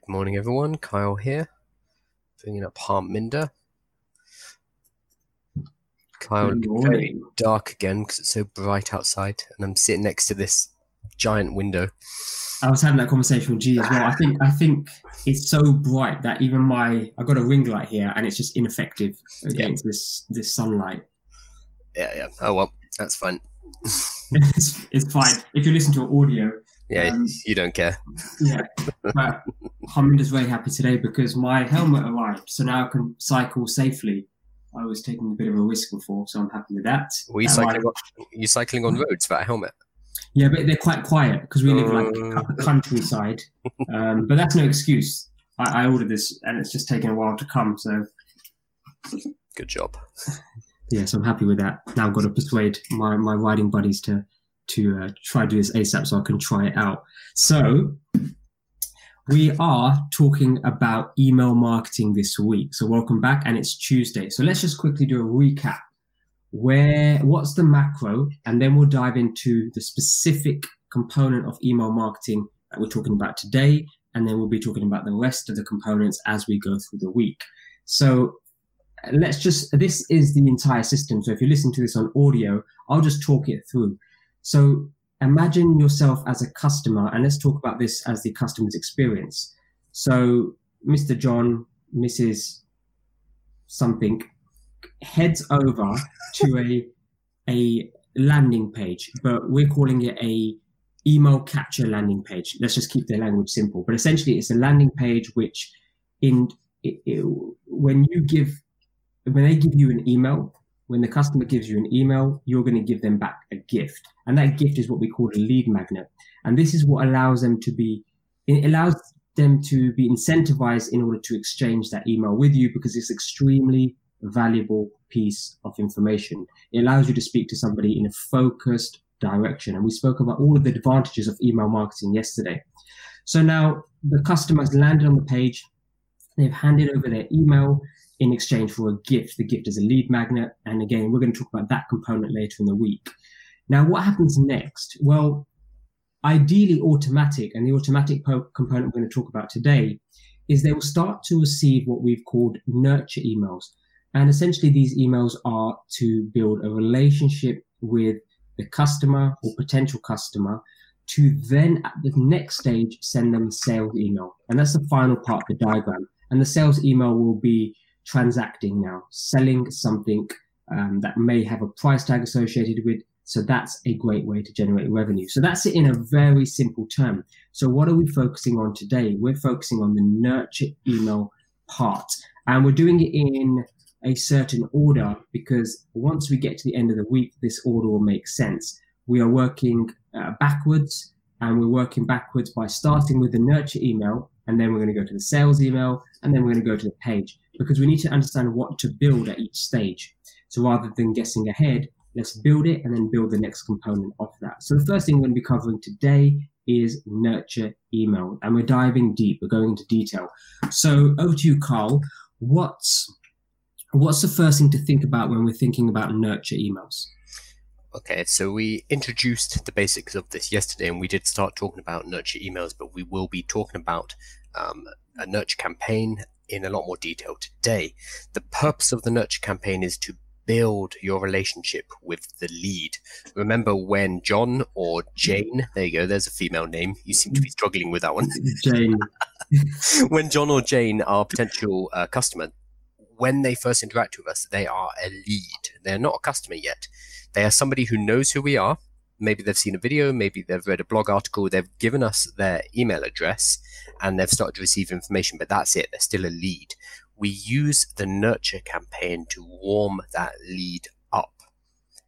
Good morning, everyone. Kyle here, bringing up Harminder. Kyle looks very dark again because it's so bright outside, and I'm sitting next to this giant window. I was having that conversation with G as well. I think it's so bright that even I've got a ring light here, and it's just ineffective against this sunlight. Yeah. Oh well, that's fine. It's fine if you listen to audio. Yeah, you don't care. Yeah, but Harminder's very happy today because my helmet arrived, so now I can cycle safely. I was taking a bit of a risk before, so I'm happy with that. Were you cycling on roads without a helmet? Yeah, but they're quite quiet because we live like up the countryside. But that's no excuse. I ordered this and it's just taken a while to come. So good job. Yeah, so I'm happy with that. Now I've got to persuade my riding buddies to try do this ASAP so I can try it out. So we are talking about email marketing this week. So welcome back, and it's Tuesday. So let's just quickly do a recap. What's the macro, and then we'll dive into the specific component of email marketing that we're talking about today, and then we'll be talking about the rest of the components as we go through the week. So this is the entire system. So if you listen to this on audio, I'll just talk it through. So imagine yourself as a customer, and let's talk about this as the customer's experience. So Mr. John, Mrs. something, heads over to a landing page, but we're calling it a email capture landing page. Let's just keep the language simple. But essentially, it's a landing page which when they give you an email, when the customer gives you an email, you're going to give them back a gift. And that gift is what we call a lead magnet. And this is what allows them to be incentivized in order to exchange that email with you, because it's extremely valuable piece of information. It allows you to speak to somebody in a focused direction. And we spoke about all of the advantages of email marketing yesterday. So now the customer has landed on the page. They've handed over their email in exchange for a gift. The gift is a lead magnet. And again, we're going to talk about that component later in the week. Now, what happens next? Well, ideally automatic, and the automatic component we're going to talk about today is they will start to receive what we've called nurture emails. And essentially, these emails are to build a relationship with the customer or potential customer to then at the next stage send them a sales email. And that's the final part of the diagram. And the sales email will be transacting now, selling something that may have a price tag associated with. So that's a great way to generate revenue. So that's it in a very simple term. So what are we focusing on today? We're focusing on the nurture email part. And we're doing it in a certain order, because once we get to the end of the week, this order will make sense. We are working backwards, and we're working backwards by starting with the nurture email, and then we're going to go to the sales email, and then we're going to go to the page, because we need to understand what to build at each stage. So rather than guessing ahead, let's build it and then build the next component of that. So the first thing we're going to be covering today is nurture email, and we're diving deep. We're going into detail. So over to you, Carl. What's the first thing to think about when we're thinking about nurture emails? Okay, so we introduced the basics of this yesterday, and we did start talking about nurture emails, but we will be talking about a nurture campaign in a lot more detail today. The purpose of the nurture campaign is to build your relationship with the lead. Remember when John or Jane, there you go, there's a female name. You seem to be struggling with that one. Jane. When John or Jane are potential customer, when they first interact with us, they are a lead. They're not a customer yet. They are somebody who knows who we are. Maybe they've seen a video, maybe they've read a blog article, they've given us their email address, and they've started to receive information, but that's it. They're still a lead. We use the nurture campaign to warm that lead up.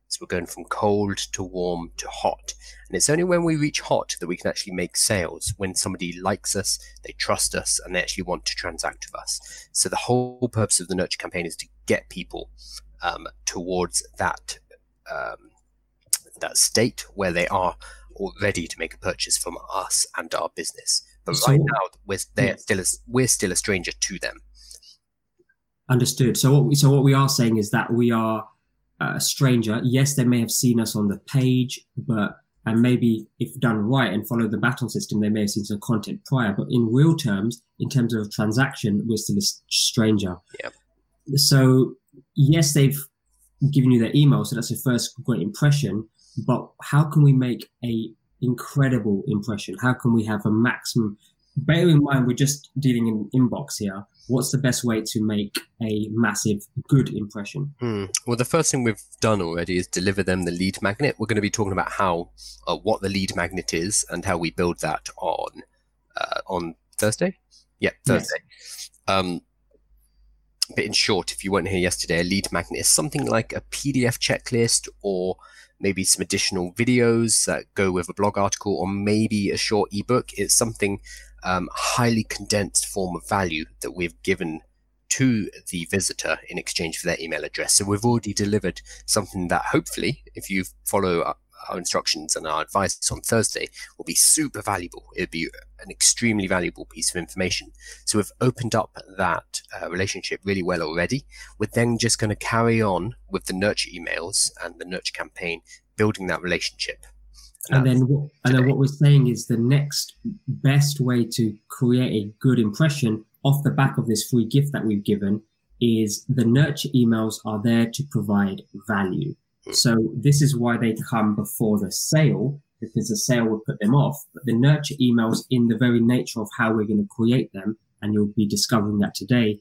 So we're going from cold to warm to hot. And it's only when we reach hot that we can actually make sales, when somebody likes us, they trust us, and they actually want to transact with us. So the whole purpose of the nurture campaign is to get people towards that state where they are ready to make a purchase from us and our business. But right now, we're still a stranger to them. Understood. So what we are saying is that we are a stranger. Yes, they may have seen us on the page, but And maybe if done right and follow the battle system, they may have seen some content prior. But in real terms, in terms of transaction, we're still a stranger. Yep. So yes, they've given you their email. So that's your first great impression. But how can we make a incredible impression? How can we have a maximum? Bear in mind, we're just dealing in inbox here. What's the best way to make a massive good impression? Well, the first thing we've done already is deliver them the lead magnet. We're going to be talking about how, what the lead magnet is and how we build that on Thursday. Yeah, Thursday. Yes. But in short, if you weren't here yesterday, a lead magnet is something like a PDF checklist or maybe some additional videos that go with a blog article or maybe a short ebook. It's something highly condensed form of value that we've given to the visitor in exchange for their email address. So we've already delivered something that hopefully, if you follow our instructions and our advice on Thursday, will be super valuable. It'd be an extremely valuable piece of information. So we've opened up that relationship really well already. We're then just going to carry on with the nurture emails and the nurture campaign, building that relationship. And then what we're saying is the next best way to create a good impression off the back of this free gift that we've given is the nurture emails are there to provide value. So this is why they come before the sale, because the sale will put them off. But the nurture emails, in the very nature of how we're going to create them, and you'll be discovering that today,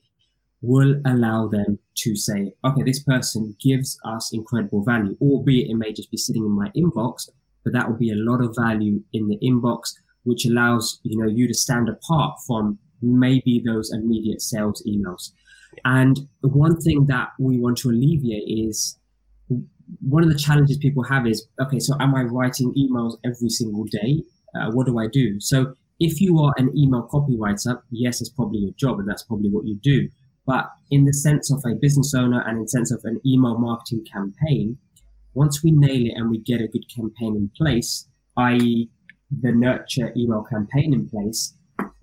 will allow them to say, okay, this person gives us incredible value, albeit it may just be sitting in my inbox, but that will be a lot of value in the inbox, which allows, you know, you to stand apart from maybe those immediate sales emails. And one thing that we want to alleviate is one of the challenges people have is, okay, so am I writing emails every single day? What do I do? So if you are an email copywriter, yes, it's probably your job and that's probably what you do. But in the sense of a business owner and in the sense of an email marketing campaign, once we nail it and we get a good campaign in place, i.e. the nurture email campaign in place,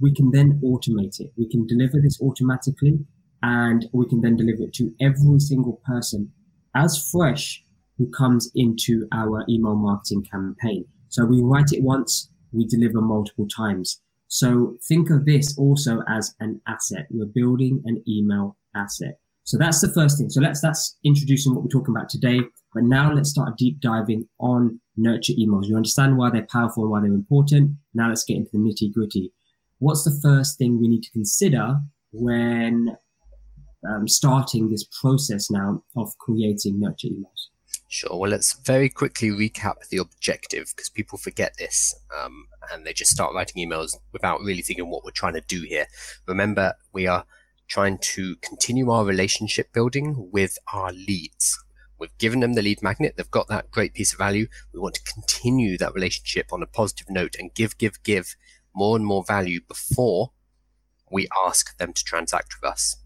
we can then automate it. We can deliver this automatically and we can then deliver it to every single person as fresh who comes into our email marketing campaign. So we write it once, we deliver multiple times. So think of this also as an asset. We're building an email asset. So that's the first thing. So that's introducing what we're talking about today. But now let's start deep diving on nurture emails. You understand why they're powerful and why they're important. Now let's get into the nitty gritty. What's the first thing we need to consider when starting this process now of creating nurture emails? Sure. Well, let's very quickly recap the objective because people forget this and they just start writing emails without really thinking what we're trying to do here. Remember, we are trying to continue our relationship building with our leads. We've given them the lead magnet. They've got that great piece of value. We want to continue that relationship on a positive note and give more and more value before we ask them to transact with us.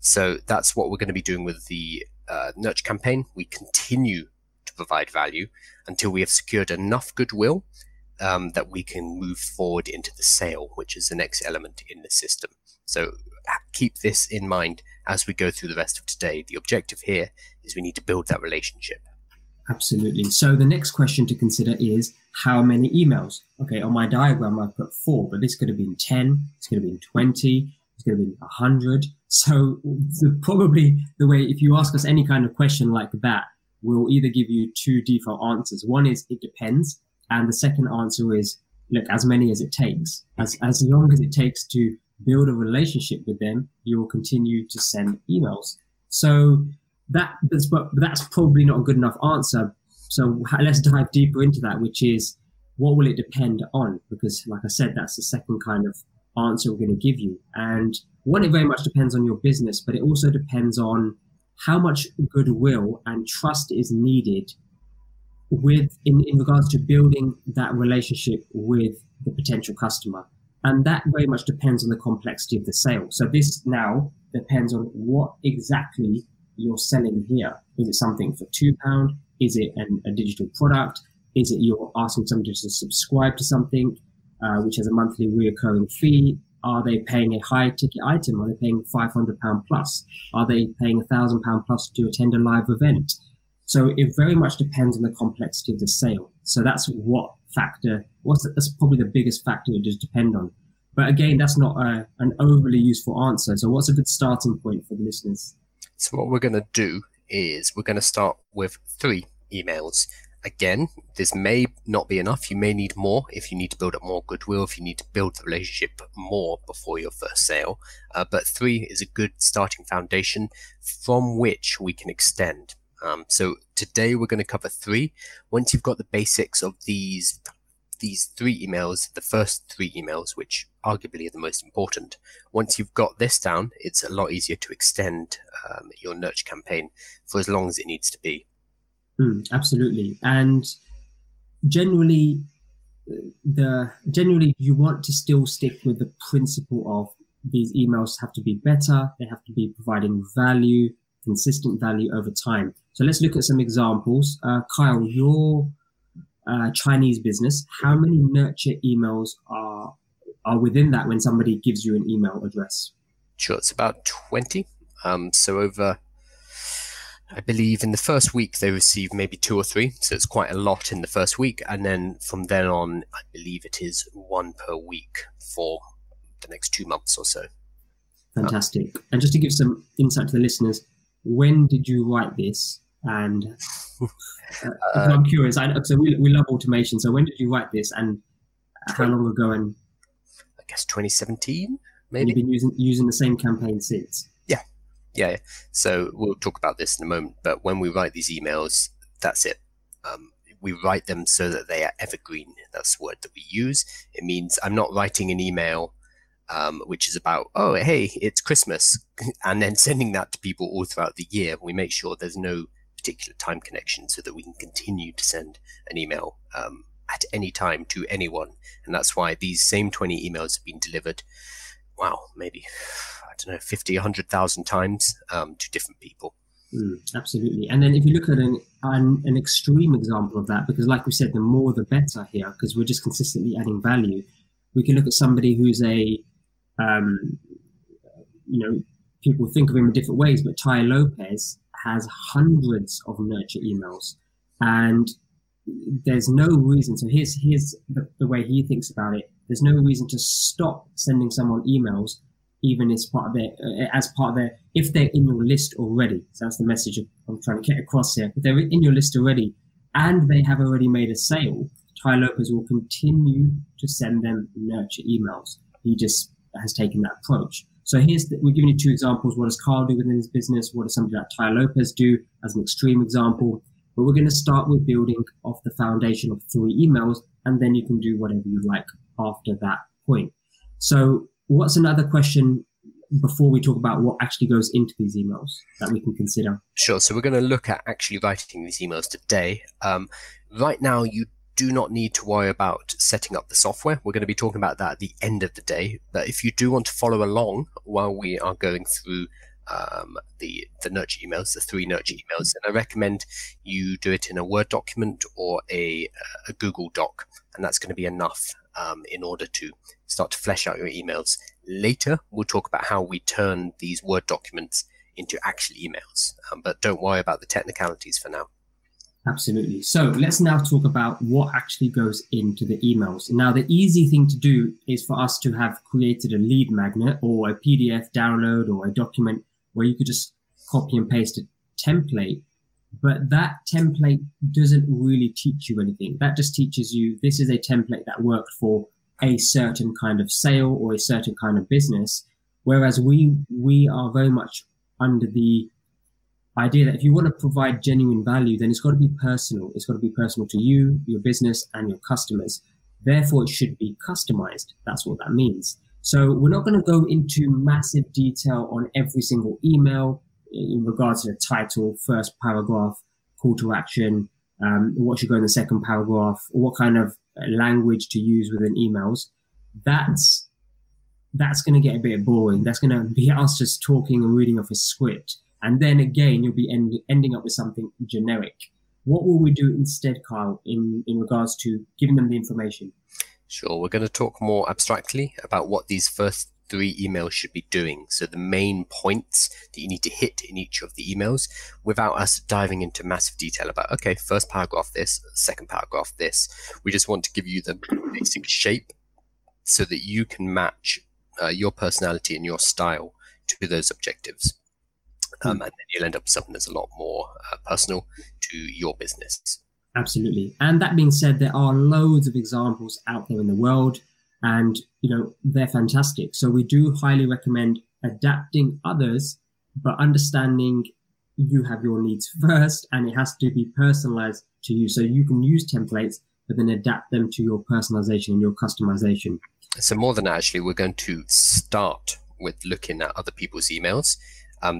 So that's what we're going to be doing with the nurture campaign. We continue to provide value until we have secured enough goodwill that we can move forward into the sale, which is the next element in the system. So keep this in mind as we go through the rest of today. The objective here is we need to build that relationship. Absolutely. So the next question to consider is how many emails? Okay, on my diagram, I put 4, but this could have been 10, it's could have been 20, it's could have been 100. So probably the way, if you ask us any kind of question like that, we'll either give you 2 default answers. One is it depends. And the second answer is, look, as many as it takes, as long as it takes to build a relationship with them, you will continue to send emails. So that's probably not a good enough answer. So let's dive deeper into that, which is what will it depend on? Because like I said, that's the second kind of answer we're going to give you. And one, it very much depends on your business, but it also depends on how much goodwill and trust is needed with in regards to building that relationship with the potential customer. And that very much depends on the complexity of the sale. So this now depends on what exactly you're selling here. Is it something for £2? Is it a digital product? Is it you're asking somebody to subscribe to something which has a monthly reoccurring fee? Are they paying a high ticket item? Are they paying £500 plus? Are they paying £1,000 plus to attend a live event? So it very much depends on the complexity of the sale. So that's what factor. That's probably the biggest factor it does depend on. But again, that's not an overly useful answer. So what's a good starting point for the listeners? So what we're going to do is we're going to start with 3 emails. Again, this may not be enough. You may need more if you need to build up more goodwill, if you need to build the relationship more before your first sale. But 3 is a good starting foundation from which we can extend. So today we're going to cover 3. Once you've got the basics of these 3 emails, the first 3 emails, which arguably are the most important. Once you've got this down, it's a lot easier to extend your nurture campaign for as long as it needs to be. Absolutely. And generally you want to still stick with the principle of these emails have to be better. They have to be providing value, consistent value over time. So let's look at some examples. Kyle, your Chinese business, how many nurture emails are within that when somebody gives you an email address? Sure, it's about 20. So over, I believe in the first week they receive maybe 2 or 3, so it's quite a lot in the first week, and then from then on I believe it is 1 per week for the next 2 months or so. Fantastic. And just to give some insight to the listeners, when did you write this? And I'm curious, so we love automation, so when did you write this and how long ago? And I guess 2017 maybe. You've been using the same campaign since? Yeah. So we'll talk about this in a moment, but when we write these emails, that's it. We write them so that they are evergreen. That's the word that we use. It means I'm not writing an email which is about, oh, hey, it's Christmas, and then sending that to people all throughout the year. We make sure there's no particular time connection so that we can continue to send an email at any time to anyone. And that's why these same 20 emails have been delivered, wow, maybe, I don't know, 50, 100,000 times to different people. Absolutely. And then if you look at an extreme example of that, because like we said, the more the better here, because we're just consistently adding value. We can look at somebody who's people think of him in different ways, but Tai Lopez has hundreds of nurture emails, and there's no reason. So here's the way he thinks about it. There's no reason to stop sending someone emails, even as part of their, if they're in your list already. So that's the message I'm trying to get across here. If they're in your list already and they have already made a sale, Tai Lopez will continue to send them nurture emails. He just has taken that approach. So we're giving you 2 examples. What does Carl do within his business? What does somebody like Tai Lopez do as an extreme example? But we're going to start with building off the foundation of 3 emails, and then you can do whatever you like after that point. So what's another question before we talk about what actually goes into these emails that we can consider? Sure. So we're going to look at actually writing these emails today. Right now, you do not need to worry about setting up the software. We're going to be talking about that at the end of the day. But if you do want to follow along while we are going through the nurture emails, the 3 nurture emails, and I recommend you do it in a Word document or a Google Doc, and that's going to be enough in order to start to flesh out your emails. Later, we'll talk about how we turn these Word documents into actual emails, but don't worry about the technicalities for now. Absolutely. So let's now talk about what actually goes into the emails. Now, the easy thing to do is for us to have created a lead magnet or a PDF download or a document where you could just copy and paste a template. But that template doesn't really teach you anything. That just teaches you this is a template that worked for a certain kind of sale or a certain kind of business. Whereas we are very much under the idea that if you want to provide genuine value, then it's got to be personal. It's got to be personal to you, your business, and your customers. Therefore, it should be customized. That's what that means. So we're not going to go into massive detail on every single email in regards to the title, first paragraph, call to action, what should go in the second paragraph, or what kind of language to use within emails. That's going to get a bit boring. That's going to be us just talking and reading off a script. And then again, you'll be ending up with something generic. What will we do instead, Kyle, in regards to giving them the information? Sure. We're going to talk more abstractly about what these first three emails should be doing. So the main points that you need to hit in each of the emails, without us diving into massive detail about, okay, first paragraph this, second paragraph this. We just want to give you the basic shape so that you can match your personality and your style to those objectives. And then you'll end up with something that's a lot more personal to your business. Absolutely. And that being said, there are loads of examples out there in the world, and you know, they're fantastic. So we do highly recommend adapting others, but understanding you have your needs first, and it has to be personalized to you. So you can use templates, but then adapt them to your personalization and your customization. So more than that, actually, we're going to start with looking at other people's emails.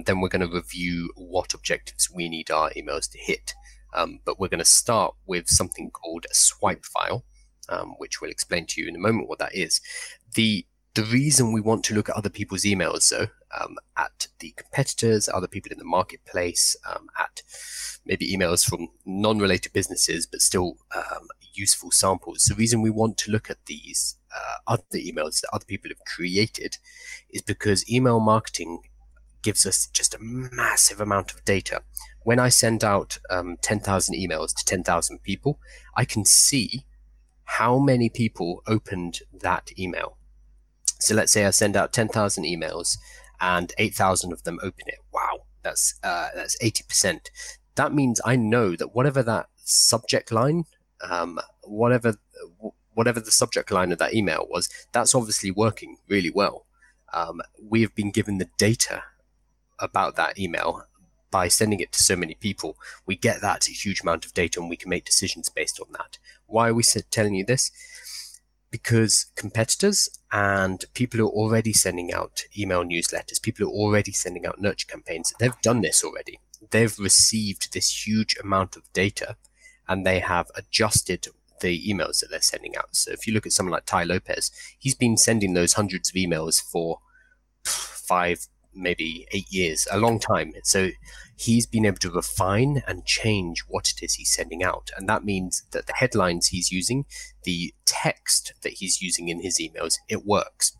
Then we're going to review what objectives we need our emails to hit. But we're going to start with something called a swipe file, which we'll explain to you in a moment what that is. The reason we want to look at other people's emails, though, at the competitors, other people in the marketplace, at maybe emails from non-related businesses, but still useful samples. The reason we want to look at these other emails that other people have created is because email marketing gives us just a massive amount of data. When I send out 10,000 emails to 10,000 people, I can see how many people opened that email. So let's say I send out 10,000 emails and 8,000 of them open it. Wow, that's 80%. That means I know that whatever that subject line, whatever the subject line of that email was, that's obviously working really well. We have been given the data about that email by sending it to so many people. We get that a huge amount of data, and we can make decisions based on that. Why are we telling you this? Because competitors and people who are already sending out email newsletters, people who are already sending out nurture campaigns, they've done this already. They've received this huge amount of data, and they have adjusted the emails that they're sending out. So if you look at someone like Tai Lopez, he's been sending those hundreds of emails for 5 maybe 8 years, a long time. So he's been able to refine and change what it is he's sending out. And that means that the headlines he's using, the text that he's using in his emails, it works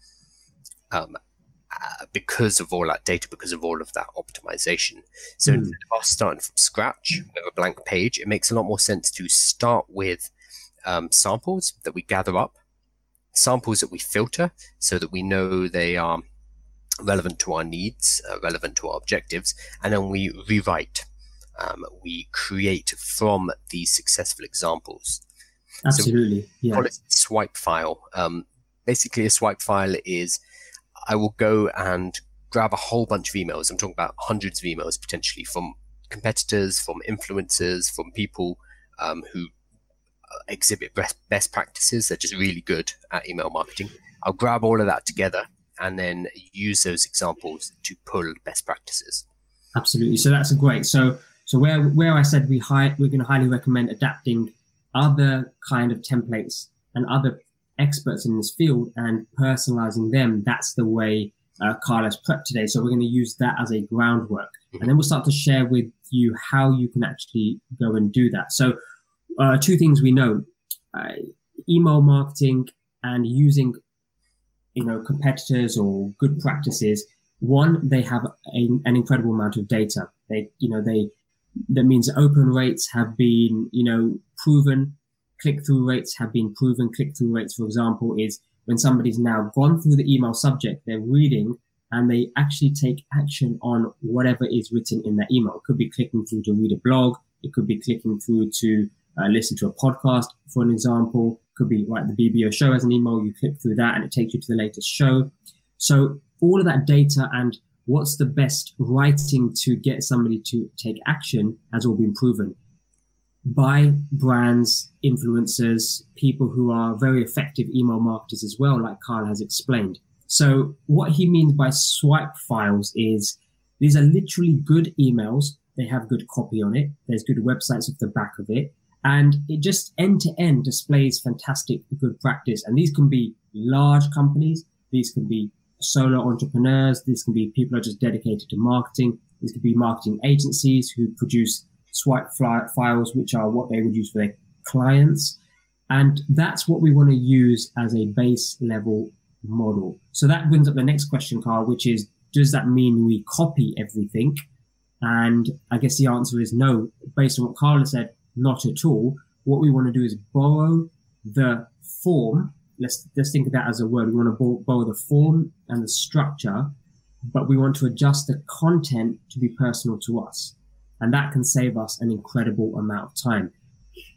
because of all that data, because of all of that optimization. So instead of us starting from scratch with a blank page, it makes a lot more sense to start with samples that we gather up, samples that we filter so that we know they are relevant to our needs, relevant to our objectives, and then we rewrite. We create from these successful examples. Absolutely. So we call it a swipe file. Basically, a swipe file is I will go and grab a whole bunch of emails. I'm talking about hundreds of emails potentially from competitors, from influencers, from people who exhibit best practices. They're just really good at email marketing. I'll grab all of that together and then use those examples to pull best practices. Absolutely. So that's great. So where I said we're going to highly recommend adapting other kind of templates and other experts in this field and personalizing them, that's the way Carl has prepped today. So we're going to use that as a groundwork. Mm-hmm. And then we'll start to share with you how you can actually go and do that. So two things we know, email marketing and using competitors or good practices. One, they have an incredible amount of data. That means open rates have been, proven. Click-through rates have been proven. Click-through rates, for example, is when somebody's now gone through the email subject, they're reading and they actually take action on whatever is written in that email. It could be clicking through to read a blog. It could be clicking through to listen to a podcast, for an example. Could be like the BBO show as an email, you click through that and it takes you to the latest show. So all of that data and what's the best writing to get somebody to take action has all been proven by brands, influencers, people who are very effective email marketers as well, like Carl has explained. So what he means by swipe files is these are literally good emails. They have good copy on it. There's good websites at the back of it. And it just end-to-end displays fantastic good practice. And these can be large companies. These can be solo entrepreneurs. These can be people who are just dedicated to marketing. These could be marketing agencies who produce swipe files, which are what they would use for their clients. And that's what we want to use as a base level model. So that brings up the next question, Carl, which is, does that mean we copy everything? And I guess the answer is no. Based on what Carl has said, not at all. What we want to do is borrow the form. Let's think of that as a word. We want to borrow the form and the structure, but we want to adjust the content to be personal to us. And that can save us an incredible amount of time.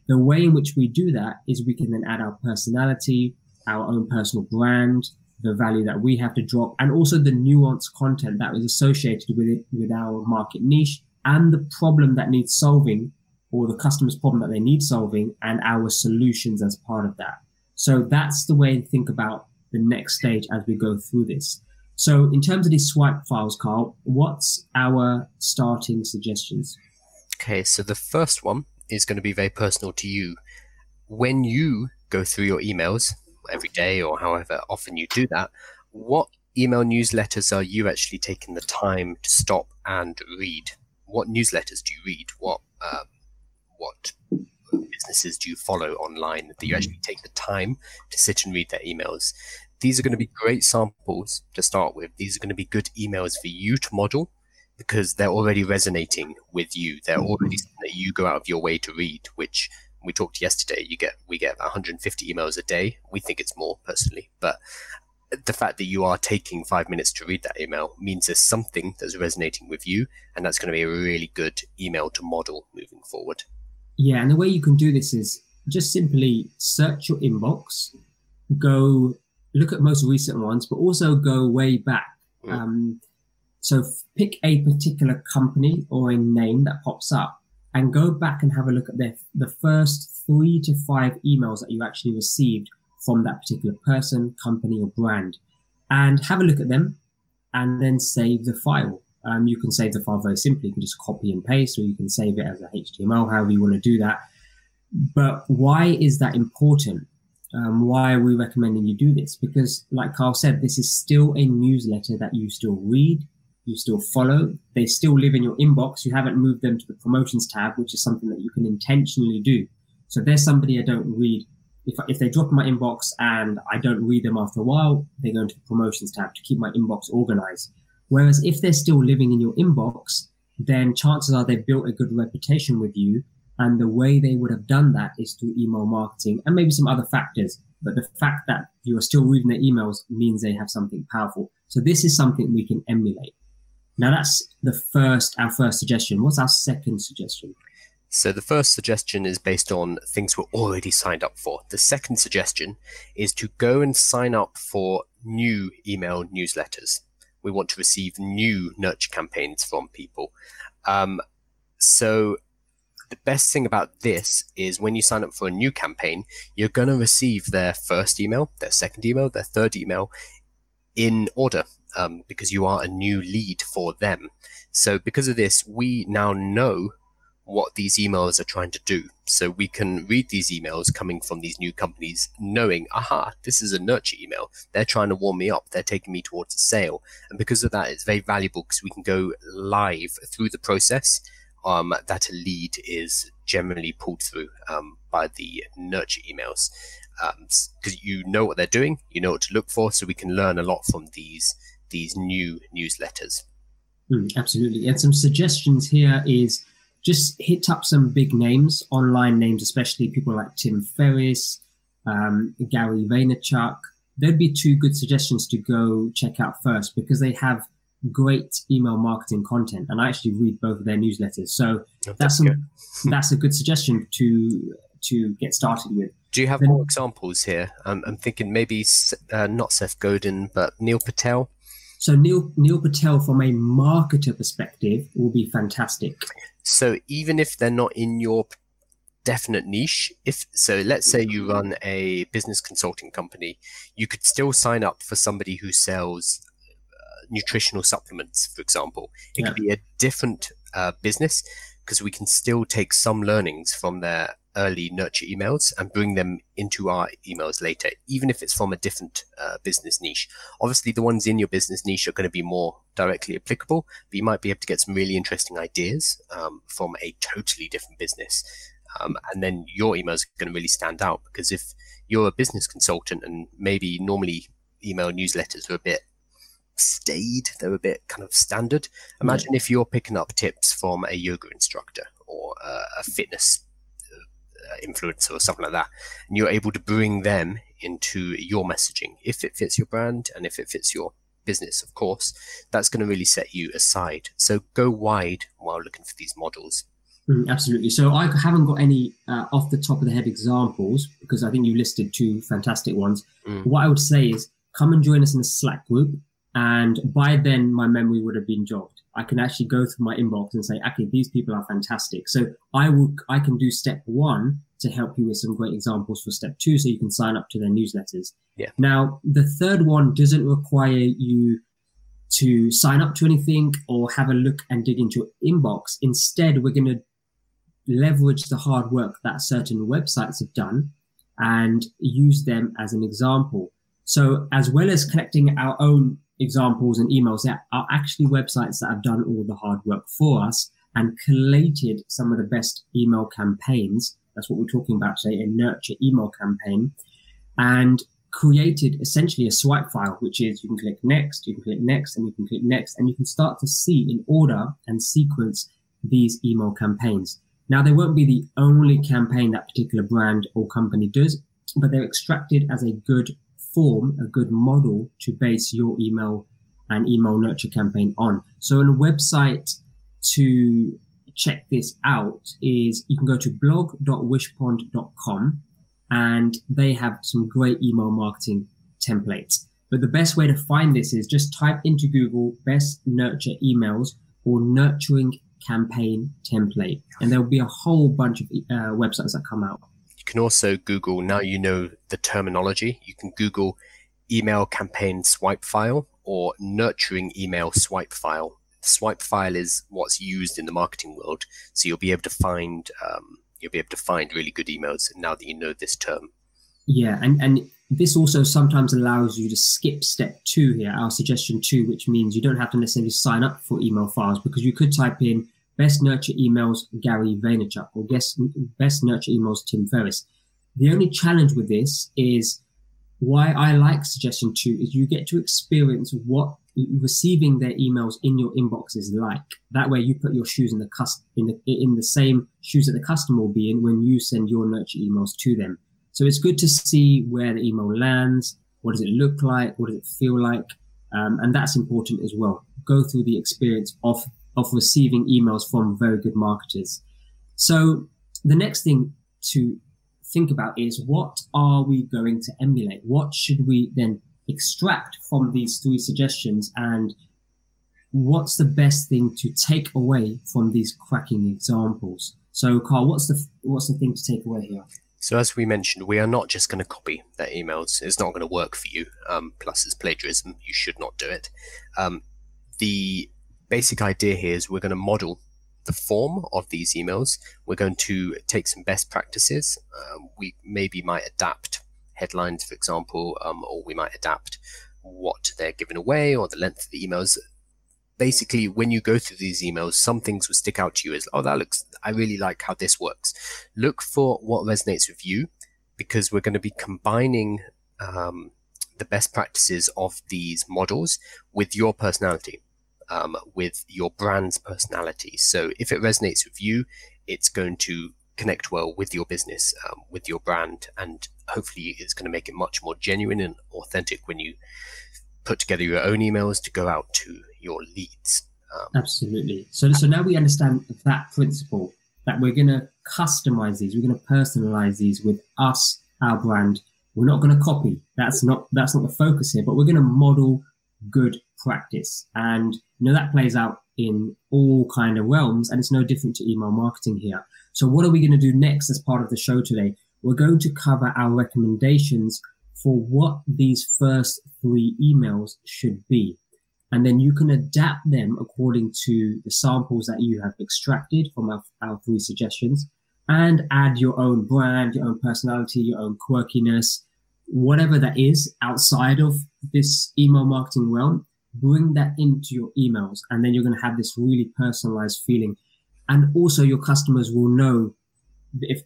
The way in which we do that is we can then add our personality, our own personal brand, the value that we have to drop, and also the nuanced content that is associated with it, with our market niche and the problem that needs solving, or the customer's problem that they need solving, and our solutions as part of that. So that's the way to think about the next stage as we go through this. So in terms of these swipe files, Carl, what's our starting suggestions? Okay, so the first one is going to be very personal to you. When you go through your emails every day or however often you do that, what email newsletters are you actually taking the time to stop and read? What newsletters do you read? What businesses do you follow online that you actually take the time to sit and read their emails? These are going to be great samples to start with. These are going to be good emails for you to model, because they're already resonating with you. They're already something that you go out of your way to read, which we talked yesterday, we get 150 emails a day. We think it's more personally, but the fact that you are taking 5 minutes to read that email means there's something that's resonating with you, and that's going to be a really good email to model moving forward. Yeah, and the way you can do this is just simply search your inbox, go look at most recent ones, but also go way back. So pick a particular company or a name that pops up and go back and have a look at the first 3 to 5 emails that you actually received from that particular person, company, or brand, and have a look at them and then save the file. You can save the file very simply. You can just copy and paste, or you can save it as a HTML, however you want to do that. But why is that important? Why are we recommending you do this? Because like Carl said, this is still a newsletter that you still read, you still follow. They still live in your inbox. You haven't moved them to the promotions tab, which is something that you can intentionally do. So there's somebody I don't read. If they drop in my inbox and I don't read them after a while, they go into the promotions tab to keep my inbox organized. Whereas if they're still living in your inbox, then chances are they've built a good reputation with you. And the way they would have done that is through email marketing and maybe some other factors. But the fact that you are still reading their emails means they have something powerful. So this is something we can emulate. Now that's our first suggestion. What's our second suggestion? So the first suggestion is based on things we're already signed up for. The second suggestion is to go and sign up for new email newsletters. We want to receive new nurture campaigns from people. So the best thing about this is when you sign up for a new campaign, you're going to receive their first email, their second email, their third email in order, because you are a new lead for them. So because of this, we now know what these emails are trying to do. So we can read these emails coming from these new companies knowing, aha, this is a nurture email. They're trying to warm me up. They're taking me towards a sale. And because of that, it's very valuable because we can go live through the process that a lead is generally pulled through by the nurture emails. Because you know what they're doing, you know what to look for, so we can learn a lot from these new newsletters. Absolutely. And some suggestions here is, just hit up some big names, online names, especially people like Tim Ferriss, Gary Vaynerchuk. There'd be two good suggestions to go check out first, because they have great email marketing content. And I actually read both of their newsletters. So that's a good suggestion to get started with. Do you have more examples here? I'm thinking maybe not Seth Godin, but Neil Patel. So Neil Patel, from a marketer perspective, will be fantastic. So even if they're not in your definite niche, let's say you run a business consulting company, you could still sign up for somebody who sells nutritional supplements, for example. It could be a different business, because we can still take some learnings from their early nurture emails and bring them into our emails later, even if it's from a different business niche. Obviously, the ones in your business niche are going to be more directly applicable, but you might be able to get some really interesting ideas from a totally different business. And then your emails are going to really stand out, because if you're a business consultant and maybe normally email newsletters were a bit staid. They were a bit kind of standard. Imagine if you're picking up tips from a yoga instructor or a fitness influencer or something like that, and you're able to bring them into your messaging. If it fits your brand and if it fits your business, of course, that's going to really set you aside. So go wide while looking for these models. Absolutely. So I haven't got any off the top of the head examples, because I think you listed two fantastic ones. What I would say is come and join us in the Slack group, and by then my memory would have been jogged. I can actually go through my inbox and say, okay, these people are fantastic. So I can do step one to help you with some great examples for step two, so you can sign up to their newsletters. Yeah. Now, the third one doesn't require you to sign up to anything or have a look and dig into your inbox. Instead, we're going to leverage the hard work that certain websites have done and use them as an example. So as well as collecting our own examples and emails, that are actually websites that have done all the hard work for us and collated some of the best email campaigns. That's what we're talking about today, a nurture email campaign, and created essentially a swipe file, which is you can click next, you can click next, and you can click next, and you can start to see in order and sequence these email campaigns. Now, they won't be the only campaign that particular brand or company does, but they're extracted as a good form, a good model to base your email and email nurture campaign on. So a website to check this out is you can go to blog.wishpond.com, and they have some great email marketing templates. But the best way to find this is just type into Google best nurture emails or nurturing campaign template, and there'll be a whole bunch of websites that come out. You can also Google, now you know the terminology, you can Google email campaign swipe file or nurturing email swipe file. Swipe file is what's used in the marketing world, so you'll be able to find really good emails now that you know this term. Yeah, and this also sometimes allows you to skip step two here, our suggestion two, which means you don't have to necessarily sign up for email files, because you could type in best nurture emails Gary Vaynerchuk or best nurture emails Tim Ferriss. The only challenge with this is why I like suggestion two is you get to experience what receiving their emails in your inbox is like. That way you put your shoes in the same shoes that the customer will be in when you send your nurture emails to them. So it's good to see where the email lands, what does it look like, what does it feel like, and that's important as well. Go through the experience of receiving emails from very good marketers. So the next thing to think about is, what are we going to emulate? What should we then extract from these three suggestions, and what's the best thing to take away from these cracking examples? So Carl, what's the thing to take away here? So as we mentioned, we are not just going to copy their emails. It's not going to work for you. Plus it's plagiarism. You should not do it. The basic idea here is we're going to model the form of these emails. We're going to take some best practices. We maybe might adapt headlines, for example, or we might adapt what they're giving away or the length of the emails. Basically, when you go through these emails, some things will stick out to you as, oh, that looks, I really like how this works. Look for what resonates with you, because we're going to be combining the best practices of these models with your personality. With your brand's personality. So if it resonates with you, it's going to connect well with your business, with your brand, and hopefully it's going to make it much more genuine and authentic when you put together your own emails to go out to your leads. Absolutely. So now we understand that principle, that we're going to customize these, we're going to personalize these with us, our brand. We're not going to copy. That's not the focus here, but we're going to model good practice. And you know, that plays out in all kind of realms, and it's no different to email marketing here. So what are we going to do next as part of the show today? We're going to cover our recommendations for what these first three emails should be. And then you can adapt them according to the samples that you have extracted from our three suggestions, and add your own brand, your own personality, your own quirkiness, whatever that is outside of this email marketing realm. Bring that into your emails, and then you're going to have this really personalized feeling. And also your customers will know,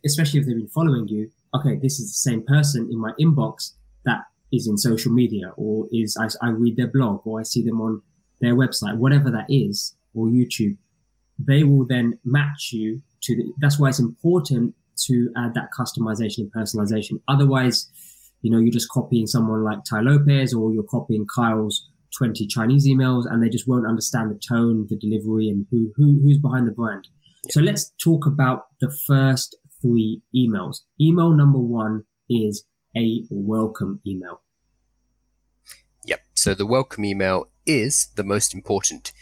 especially if they've been following you, okay, this is the same person in my inbox that is in social media, or is I read their blog, or I see them on their website, whatever that is, or YouTube, they will then match you to the, that's why it's important to add that customization and personalization. Otherwise, you know, you're just copying someone like Tai Lopez, or you're copying Kyle's 20 Chinese emails, and they just won't understand the tone, the delivery, and who's behind the brand. So let's talk about the first three emails. Email number one is a welcome email. Yep. So the welcome email is the most important.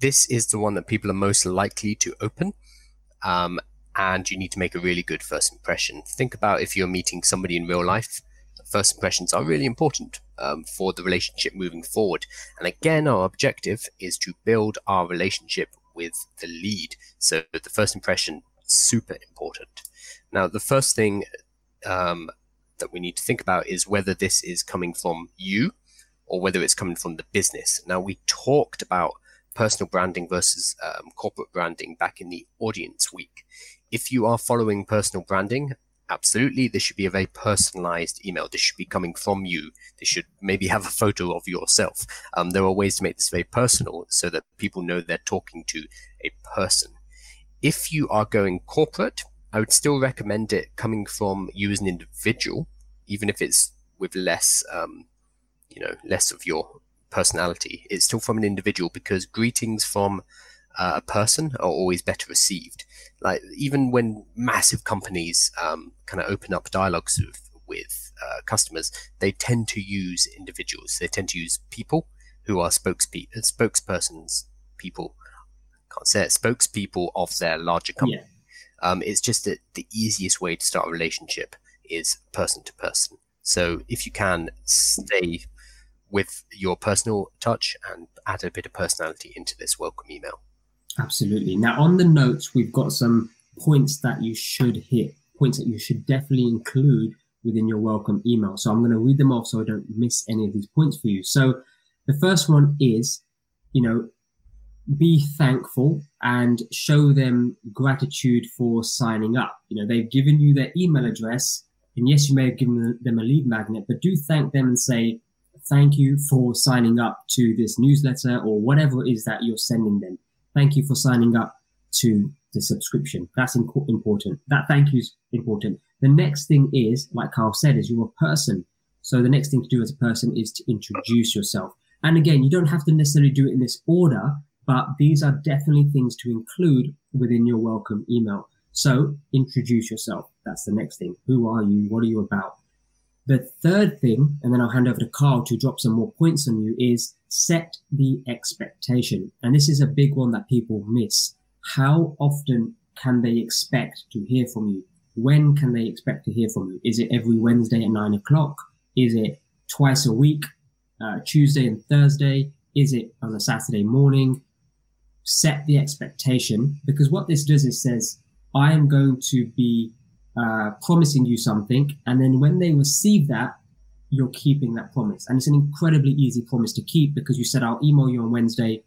This is the one that people are most likely to open. And you need to make a really good first impression. Think about if you're meeting somebody in real life, first impressions are really important for the relationship moving forward. And again, our objective is to build our relationship with the lead. So the first impression, super important. Now, the first thing that we need to think about is whether this is coming from you or whether it's coming from the business. Now, we talked about personal branding versus corporate branding back in the audience week. If you are following personal branding, absolutely, this should be a very personalized email. This should be coming from you. This should maybe have a photo of yourself. There are ways to make this very personal so that people know they're talking to a person. If you are going corporate, I would still recommend it coming from you as an individual, even if it's with less, less of your personality. It's still from an individual, because greetings from a person are always better received. Like, even when massive companies kind of open up dialogues with customers, they tend to use individuals. They tend to use people who are spokespeople of their larger company. Yeah. It's just that the easiest way to start a relationship is person to person. So if you can, stay with your personal touch and add a bit of personality into this welcome email. Absolutely. Now, on the notes, we've got some points that you should hit, points that you should definitely include within your welcome email. So I'm going to read them off so I don't miss any of these points for you. So the first one is, be thankful and show them gratitude for signing up. They've given you their email address, and yes, you may have given them a lead magnet, but do thank them and say, thank you for signing up to this newsletter, or whatever it is that you're sending them. Thank you for signing up to the subscription. That's important. That thank you is important. The next thing is, like Carl said, is you're a person. So the next thing to do as a person is to introduce yourself. And again, you don't have to necessarily do it in this order, but these are definitely things to include within your welcome email. So introduce yourself. That's the next thing. Who are you? What are you about? The third thing, and then I'll hand over to Carl to drop some more points on you, is set the expectation. And this is a big one that people miss. How often can they expect to hear from you? When can they expect to hear from you? Is it every Wednesday at 9:00? Is it twice a week, Tuesday and Thursday? Is it on a Saturday morning? Set the expectation, because what this does is says, I am going to be promising you something, and then when they receive that, you're keeping that promise. And it's an incredibly easy promise to keep, because you said, I'll email you on Wednesday,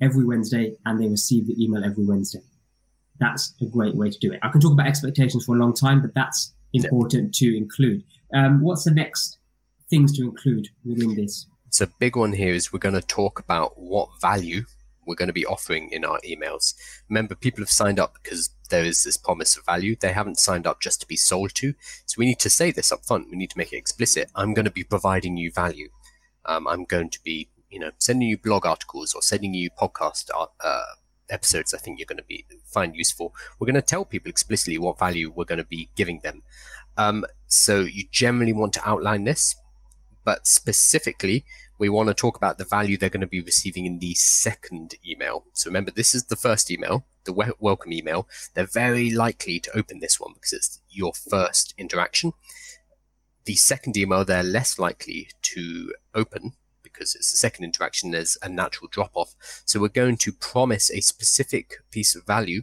every Wednesday, and they receive the email every Wednesday. That's a great way to do it. I can talk about expectations for a long time, but that's important to include. What's the next things to include within this? So big one here is we're going to talk about what value we're going to be offering in our emails. Remember, people have signed up because there is this promise of value. They haven't signed up just to be sold to. So we need to say this up front. We need to make it explicit. I'm going to be providing you value. I'm going to be, sending you blog articles or sending you podcast episodes I think you're going to find useful. We're going to tell people explicitly what value we're going to be giving them. So you generally want to outline this, but specifically, we want to talk about the value they're going to be receiving in the second email. So remember, this is the first email, the welcome email. They're very likely to open this one because it's your first interaction. The second email, they're less likely to open because it's the second interaction. There's a natural drop-off. So we're going to promise a specific piece of value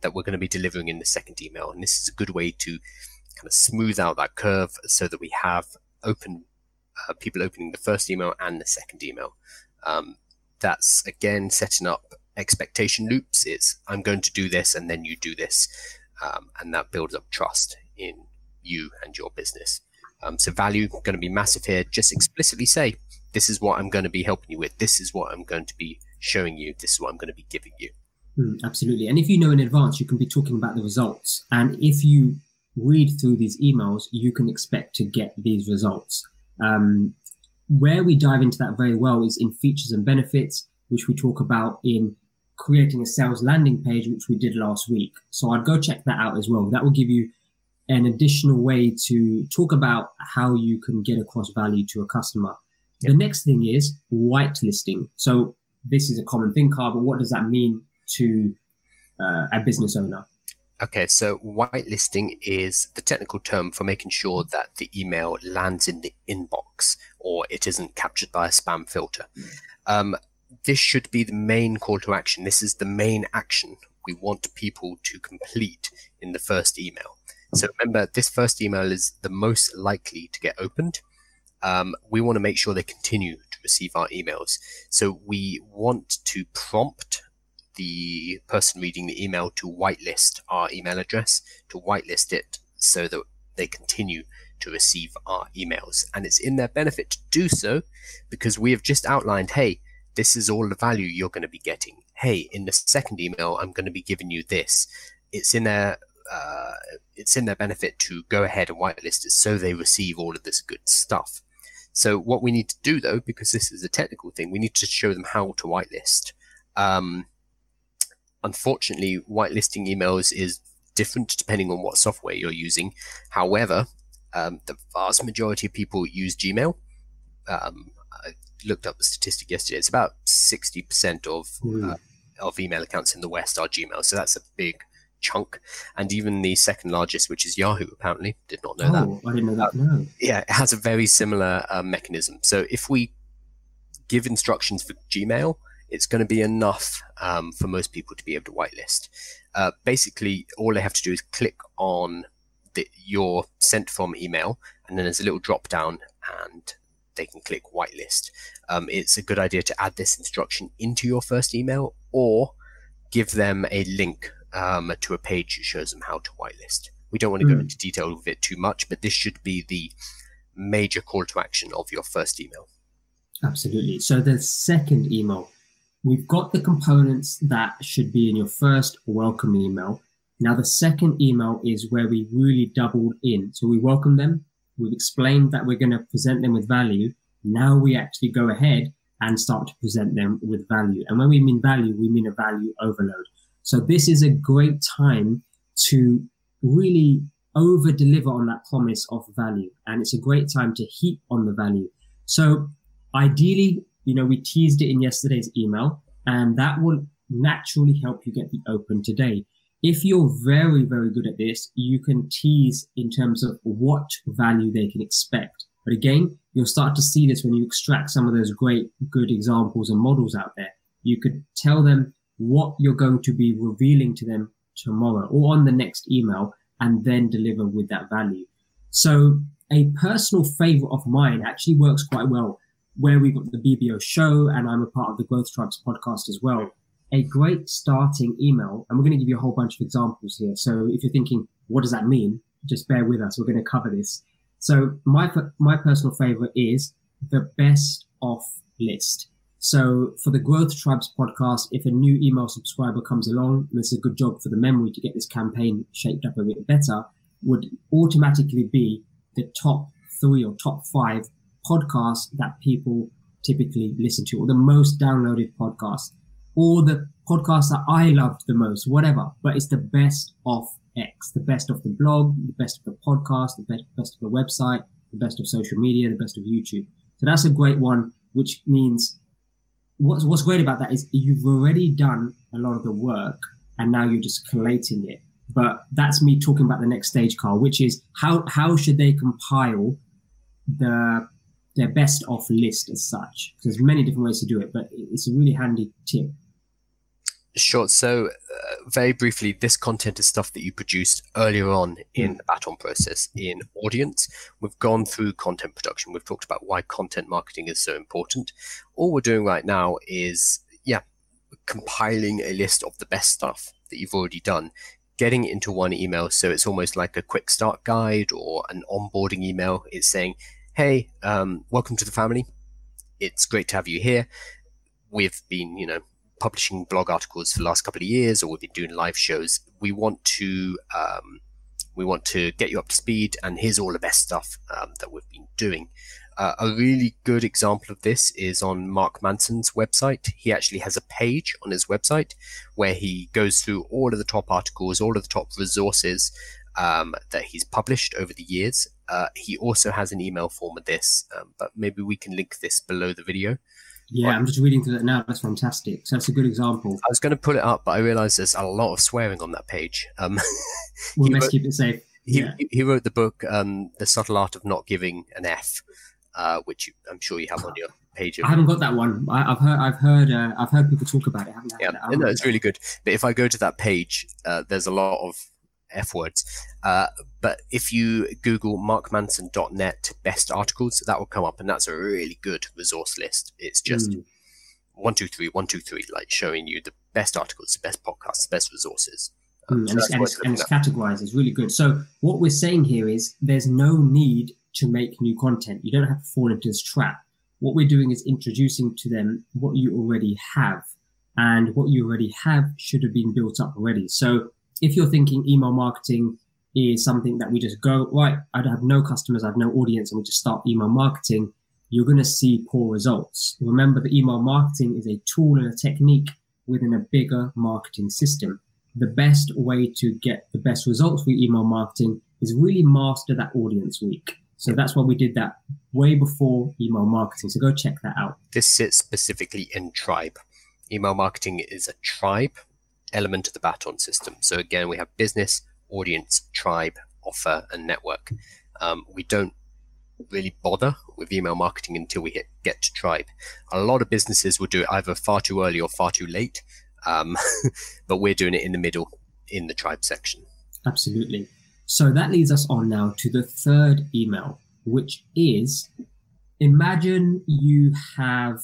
that we're going to be delivering in the second email. And this is a good way to kind of smooth out that curve so that we have people opening the first email and the second email. That's, again, setting up expectation loops. It's, I'm going to do this, and then you do this. And that builds up trust in you and your business. So value going to be massive here. Just explicitly say, this is what I'm going to be helping you with. This is what I'm going to be showing you. This is what I'm going to be giving you. Absolutely. And if you know in advance, you can be talking about the results. And if you read through these emails, you can expect to get these results. Where we dive into that very well is in features and benefits, which we talk about in creating a sales landing page, which we did last week. So I'd go check that out as well. That will give you an additional way to talk about how you can get across value to a customer. Yep. The next thing is whitelisting. So this is a common thing, Carl, but what does that mean to a business owner? Okay, so whitelisting is the technical term for making sure that the email lands in the inbox or it isn't captured by a spam filter. This should be the main call to action. This is the main action we want people to complete in the first email. So remember, this first email is the most likely to get opened. We want to make sure they continue to receive our emails. So we want to prompt the person reading the email to whitelist our email address, to whitelist it so that they continue to receive our emails. And it's in their benefit to do so because we have just outlined, hey, this is all the value you're going to be getting. Hey, in the second email, I'm going to be giving you this. It's in their benefit to go ahead and whitelist it so they receive all of this good stuff. So what we need to do, though, because this is a technical thing, we need to show them how to whitelist. Unfortunately, whitelisting emails is different depending on what software you're using. However, the vast majority of people use Gmail. I looked up the statistic yesterday. It's about 60% of email accounts in the West are Gmail. So that's a big chunk. And even the second largest, which is Yahoo, apparently. Did not know that. I didn't know that, no. Yeah, it has a very similar mechanism. So if we give instructions for Gmail, it's going to be enough for most people to be able to whitelist. Basically, all they have to do is click on your sent from email, and then there's a little drop down, and they can click whitelist. It's a good idea to add this instruction into your first email, or give them a link to a page that shows them how to whitelist. We don't want to go into detail of it too much, but this should be the major call to action of your first email. Absolutely. So the second email, we've got the components that should be in your first welcome email. Now, the second email is where we really doubled in. So we welcome them. We've explained that we're going to present them with value. Now we actually go ahead and start to present them with value. And when we mean value, we mean a value overload. So this is a great time to really over-deliver on that promise of value. And it's a great time to heap on the value. So ideally, we teased it in yesterday's email, and that will naturally help you get the open today. If you're very, very good at this, you can tease in terms of what value they can expect. But again, you'll start to see this when you extract some of those great, good examples and models out there. You could tell them what you're going to be revealing to them tomorrow or on the next email, and then deliver with that value. So a personal favorite of mine actually works quite well, where we've got the BBO show, and I'm a part of the Growth Tribes podcast as well. A great starting email, and we're going to give you a whole bunch of examples here. So if you're thinking, what does that mean? Just bear with us. We're going to cover this. So my personal favorite is the best of list. So for the Growth Tribes podcast, if a new email subscriber comes along, and it's a good job for the memory to get this campaign shaped up a bit better, would automatically be the top 3 or top 5 podcasts that people typically listen to, or the most downloaded podcast, or the podcast that I loved the most, whatever. But it's the best of X, the best of the blog, the best of the podcast, the best of the website, the best of social media, the best of YouTube. So that's a great one, which means what's great about that is you've already done a lot of the work, and now you're just collating it. But that's me talking about the next stage, Carl, which is how should they compile their best of list as such. There's many different ways to do it, but it's a really handy tip. Sure. So very briefly, this content is stuff that you produced earlier on in the Baton process in audience. We've gone through content production. We've talked about why content marketing is so important. All we're doing right now is compiling a list of the best stuff that you've already done, getting into one email. So it's almost like a quick start guide or an onboarding email. It's saying, hey, welcome to the family. It's great to have you here. We've been, you know, publishing blog articles for the last couple of years, or we've been doing live shows. We want to get you up to speed, and here's all the best stuff that we've been doing. A really good example of this is on Mark Manson's website. He actually has a page on his website where he goes through all of the top articles, all of the top resources that he's published over the years. He also has an email form of this, but maybe we can link this below the video. Yeah, I'm just reading through that now. That's fantastic. So that's a good example. I was going to pull it up, but I realized there's a lot of swearing on that page. Well, let's keep it safe. Yeah. He wrote the book, The Subtle Art of Not Giving an F, which I'm sure you have on your page. I haven't got that one. I've heard people talk about it. No, it's really good. But if I go to that page, there's a lot of F words. But if you Google markmanson.net best articles, that will come up, and that's a really good resource list. It's just 1, 2, 3, 1, 2, 3, like showing you the best articles, the best podcasts, the best resources. And it's categorized. It's really good. So what we're saying here is there's no need to make new content. You don't have to fall into this trap. What we're doing is introducing to them what you already have, and what you already have should have been built up already. So if you're thinking email marketing is something that we just go, right, I have no customers, I have no audience, and we just start email marketing, you're going to see poor results. Remember that email marketing is a tool and a technique within a bigger marketing system. The best way to get the best results with email marketing is really master that audience week. So that's why we did that way before email marketing. So go check that out. This sits specifically in tribe. Email marketing is a tribe element of the Baton system. So again, we have business, audience, tribe, offer, and network. We don't really bother with email marketing until we get to tribe. A lot of businesses will do it either far too early or far too late, but we're doing it in the middle in the tribe section. Absolutely. So that leads us on now to the third email, which is, imagine you have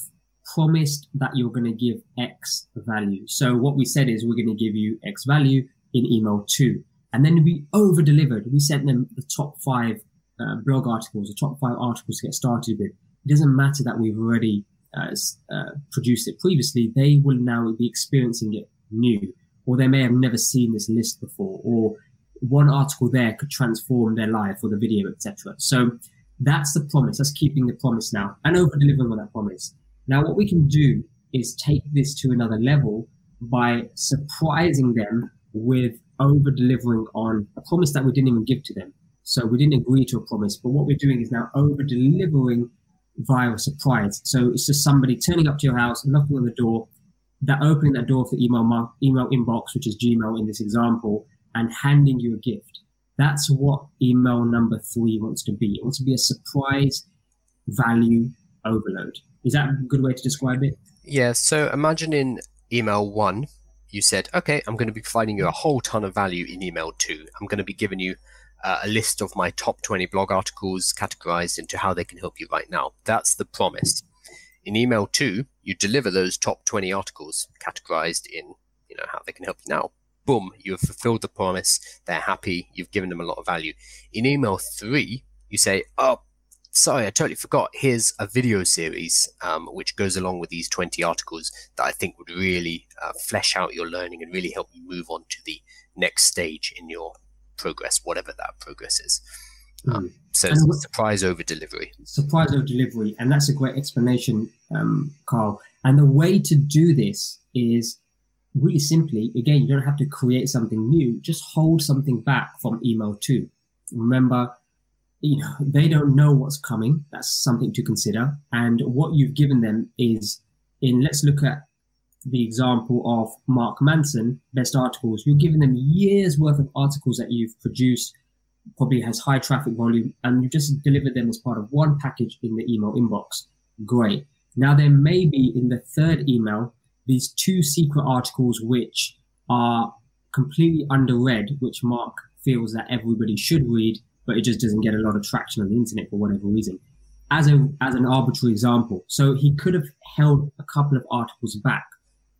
promised that you're going to give X value. So what we said is we're going to give you X value in email 2. And then we over-delivered. We sent them the top 5 blog articles, the top 5 articles to get started with. It doesn't matter that we've already produced it previously. They will now be experiencing it new, or they may have never seen this list before, or one article there could transform their life or the video, etc. So that's the promise. That's keeping the promise now and over-delivering on that promise. Now, what we can do is take this to another level by surprising them with over-delivering on a promise that we didn't even give to them. So we didn't agree to a promise, but what we're doing is now over-delivering via surprise. So it's just somebody turning up to your house, knocking on the door, that opening that door for email inbox, which is Gmail in this example, and handing you a gift. That's what email number 3 wants to be. It wants to be a surprise value overload. Is that a good way to describe it? Yeah. So imagine in email 1, you said, okay, I'm going to be providing you a whole ton of value in email 2. I'm going to be giving you a list of my top 20 blog articles categorized into how they can help you right now. That's the promise. In email 2, you deliver those top 20 articles categorized in, you know, how they can help you now. Boom, you have fulfilled the promise. They're happy. You've given them a lot of value. In email 3, you say, oh, sorry, I totally forgot. Here's a video series which goes along with these 20 articles that I think would really flesh out your learning and really help you move on to the next stage in your progress, whatever that progress is. So surprise over delivery. Surprise over delivery. And that's a great explanation, Carl. And the way to do this is really simply, again, you don't have to create something new. Just hold something back from email 2. Remember, you know, they don't know what's coming. That's something to consider. And what you've given them is, let's look at the example of Mark Manson, best articles. You're giving them years worth of articles that you've produced, probably has high traffic volume, and you just delivered them as part of one package in the email inbox. Great. Now there may be in the third email, these 2 secret articles, which are completely underread, which Mark feels that everybody should read, but it just doesn't get a lot of traction on the internet for whatever reason, as an arbitrary example. So he could have held a couple of articles back.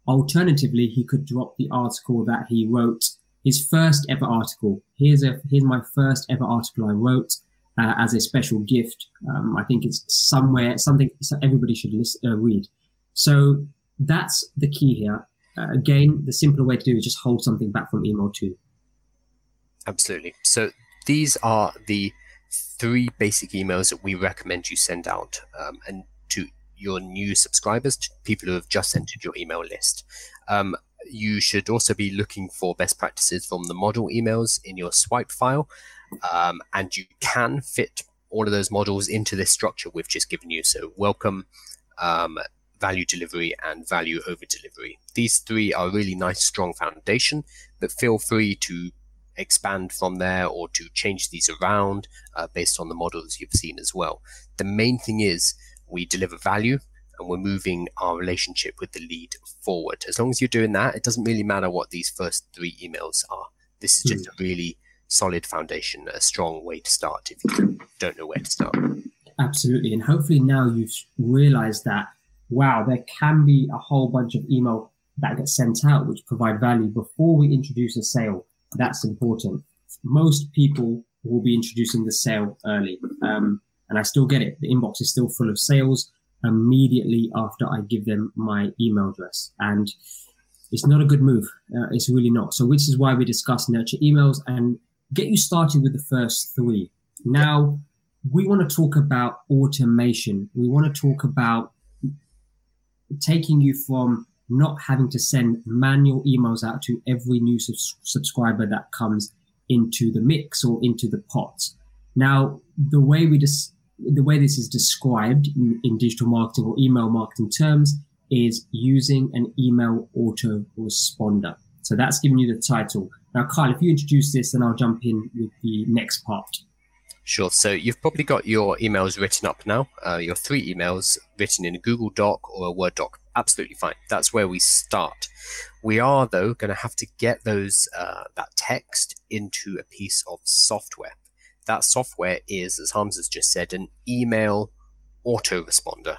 Alternatively, he could drop the article that he wrote his first ever article. Here's my first ever article I wrote as a special gift. I think it's somewhere, something everybody should read. So that's the key here. Again, the simpler way to do is just hold something back from email too. Absolutely. So these are the three basic emails that we recommend you send out and to your new subscribers, to people who have just entered your email list. You should also be looking for best practices from the model emails in your swipe file, and you can fit all of those models into this structure we've just given you. So welcome, value delivery, and value over delivery. These three are really nice, strong foundation, but feel free to expand from there or to change these around based on the models you've seen as well. The main thing is we deliver value and we're moving our relationship with the lead forward. As long as you're doing that, it doesn't really matter what these first three emails are. This is just a really solid foundation, a strong way to start if you don't know where to start. Absolutely. And hopefully now you've realized that, wow, there can be a whole bunch of email that gets sent out which provide value before we introduce a sale. That's important. Most people will be introducing the sale early. And I still get it. The inbox is still full of sales immediately after I give them my email address. And it's not a good move. It's really not. So which is why we discuss nurture emails and get you started with the first three. Now, we want to talk about automation. We want to talk about taking you from not having to send manual emails out to every new subscriber that comes into the mix or into the pot. Now, the way we the way this is described in digital marketing or email marketing terms is using an email autoresponder. So that's giving you the title. Now, Kyle, if you introduce this, then I'll jump in with the next part. Sure. So you've probably got your emails written up now, your three emails written in a Google Doc or a Word doc. Absolutely fine. That's where we start. We are, though, going to have to get those that text into a piece of software. That software is, as Harms has just said, an email autoresponder.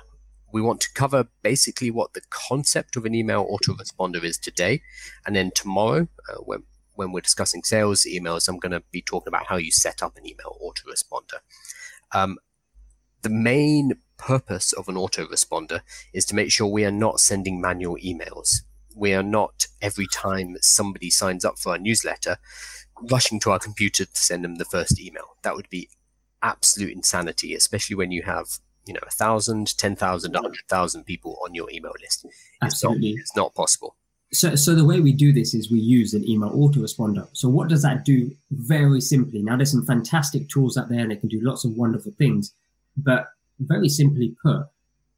We want to cover basically what the concept of an email autoresponder is today. And then tomorrow, when we're discussing sales emails, I'm going to be talking about how you set up an email autoresponder. The main purpose of an autoresponder is to make sure we are not sending manual emails. We are not, every time somebody signs up for our newsletter, rushing to our computer to send them the first email. That would be absolute insanity, especially when you have 1,000, 10,000, 100,000 people on your email list. Absolutely. It's not possible. So the way we do this is we use an email autoresponder. So what does that do? Very simply. Now, there's some fantastic tools out there and they can do lots of wonderful things. But very simply put,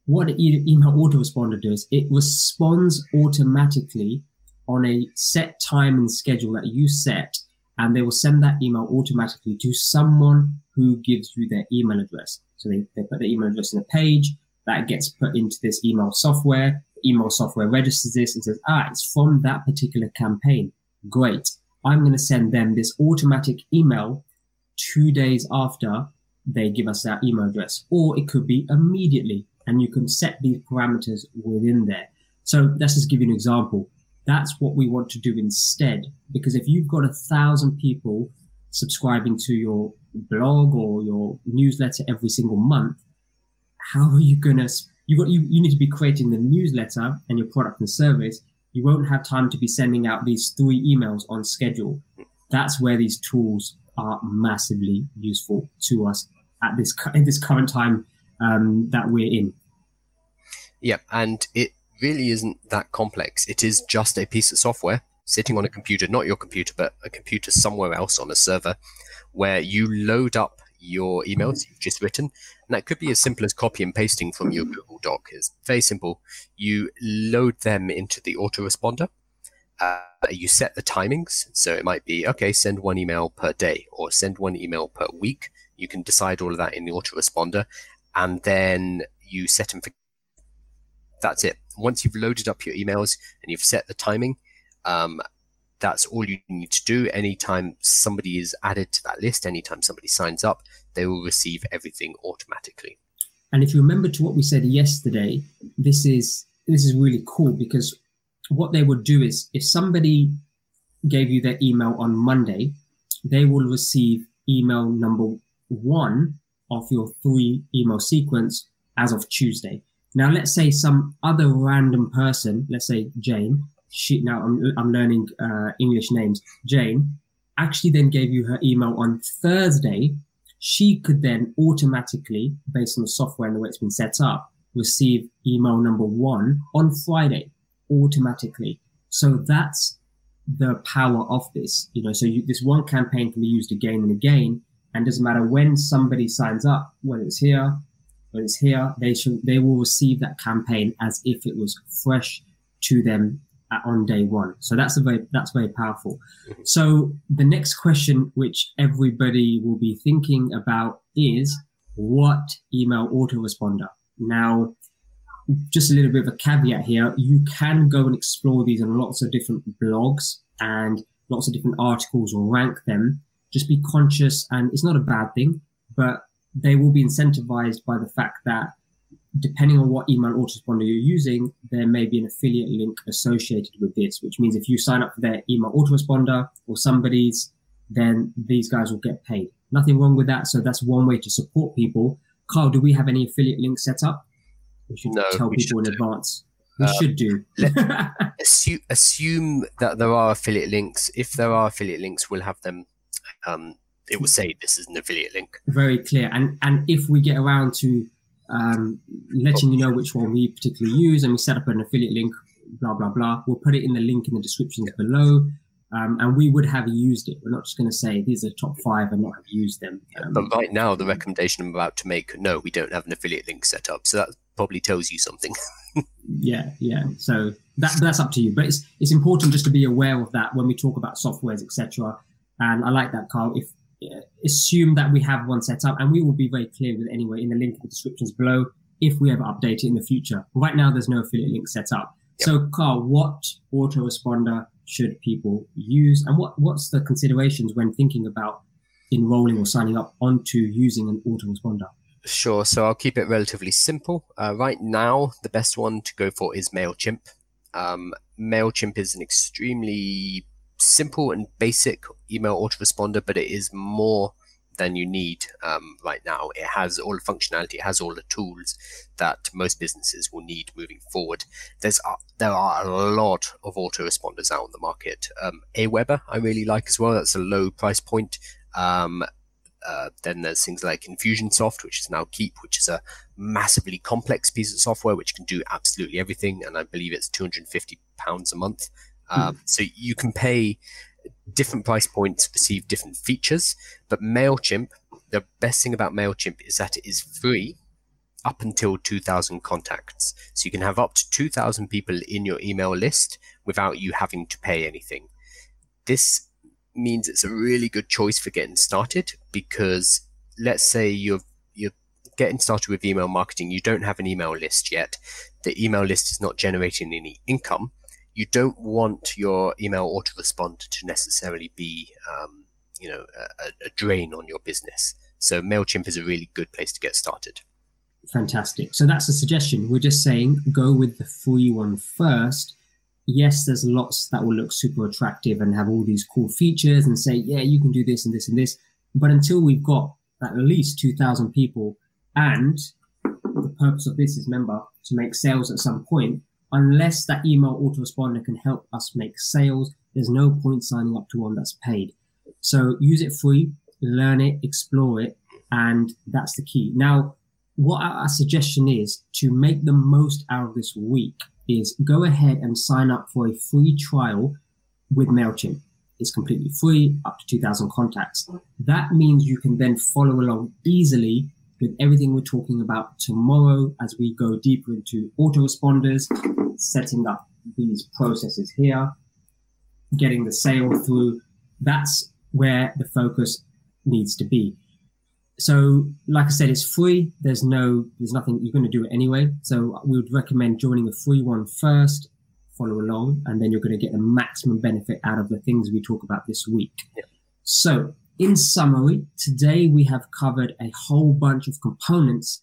what an email autoresponder does, it responds automatically on a set time and schedule that you set, and they will send that email automatically to someone who gives you their email address. So they put their email address in a page, that gets put into this email software. Email software registers this and says, it's from that particular campaign. Great. I'm going to send them this automatic email 2 days after they give us that email address, or it could be immediately, and you can set these parameters within there. So let's just give you an example. That's what we want to do instead, because if you've got 1,000 people subscribing to your blog or your newsletter every single month, how are you going to... You need to be creating the newsletter and your product and service. You won't have time to be sending out these three emails on schedule. That's where these tools are massively useful to us at this current time that we're in. Yeah, and it really isn't that complex. It is just a piece of software sitting on a computer, not your computer, but a computer somewhere else on a server, where you load up your emails you've just written, and that could be as simple as copy and pasting from your Google Doc. It's very simple. You load them into the autoresponder. You set the timings, so it might be send one email per day or send one email per week. You can decide all of that in the autoresponder, and then you set them for. That's it. Once you've loaded up your emails and you've set the timing, that's all you need to do. Anytime somebody is added to that list, anytime somebody signs up, they will receive everything automatically. And if you remember to what we said yesterday, this is really cool, because what they would do is if somebody gave you their email on Monday, they will receive email number one of your three email sequence as of Tuesday. Now, let's say some other random person, let's say Jane, I'm learning English names. Jane actually then gave you her email on Thursday. She could then automatically, based on the software and the way it's been set up, receive email number one on Friday automatically. So that's the power of this, so this one campaign can be used again and again, and doesn't matter when somebody signs up, whether it's here, they will receive that campaign as if it was fresh to them on day one. So that's very powerful. So the next question, which everybody will be thinking about, is what email autoresponder? Now, just a little bit of a caveat here. You can go and explore these on lots of different blogs and lots of different articles or rank them. Just be conscious, and it's not a bad thing, but they will be incentivized by the fact that depending on what email autoresponder you're using, there may be an affiliate link associated with this, which means if you sign up for their email autoresponder or somebody's, then these guys will get paid. Nothing wrong with that. So that's one way to support people. Carl, do we have any affiliate links set up? We should tell people in advance. We should do. assume that there are affiliate links. If there are affiliate links, we'll have them. It will say this is an affiliate link. Very clear. And if we get around to letting you know which one we particularly use, and we set up an affiliate link, blah, blah, blah, we'll put it in the link in the descriptions below. And we would have used it. We're not just going to say these are top five and not have used them. But right now, the recommendation I'm about to make, no, we don't have an affiliate link set up. So that probably tells you something. Yeah. So that's up to you. But it's important just to be aware of that when we talk about softwares, etc. And I like that, Carl. If assume that we have one set up, and we will be very clear with it anyway in the link in the descriptions below if we ever update it in the future. Right now, there's no affiliate link set up. Yep. So, Carl, what autoresponder should people use, and what's the considerations when thinking about enrolling or signing up onto using an autoresponder? Sure. So I'll keep it relatively simple. Right now, the best one to go for is MailChimp. MailChimp is an extremely simple and basic email autoresponder, but it is more than you need right now. It has all the functionality, it has all the tools that most businesses will need moving forward. There are a lot of autoresponders out on the market. Aweber I really like as well. That's a low price point. Then there's things like Infusionsoft, which is now Keep, which is a massively complex piece of software which can do absolutely everything, and I believe it's £250 a month. So you can pay different price points, receive different features. But MailChimp, the best thing about MailChimp is that it is free up until 2,000 contacts. So you can have up to 2,000 people in your email list without you having to pay anything. This means it's a really good choice for getting started, because let's say you're getting started with email marketing. You don't have an email list yet. The email list is not generating any income. You don't want your email autoresponder to necessarily be, a drain on your business. So MailChimp is a really good place to get started. Fantastic. So that's a suggestion. We're just saying go with the free one first. Yes, there's lots that will look super attractive and have all these cool features and say, yeah, you can do this and this and this. But until we've got at least 2,000 people, and the purpose of this is, remember, to make sales at some point, unless that email autoresponder can help us make sales, there's no point signing up to one that's paid. So use it free, learn it, explore it, and that's the key. Now, what our suggestion is to make the most out of this week is go ahead and sign up for a free trial with MailChimp. It's completely free, up to 2,000 contacts. That means you can then follow along easily with everything we're talking about tomorrow as we go deeper into autoresponders, setting up these processes here, getting the sale through. That's where the focus needs to be. So, like I said, it's free. There's nothing, you're going to do it anyway. So we would recommend joining the free one first, follow along, and then you're going to get the maximum benefit out of the things we talk about this week. Yeah. So, in summary, today we have covered a whole bunch of components,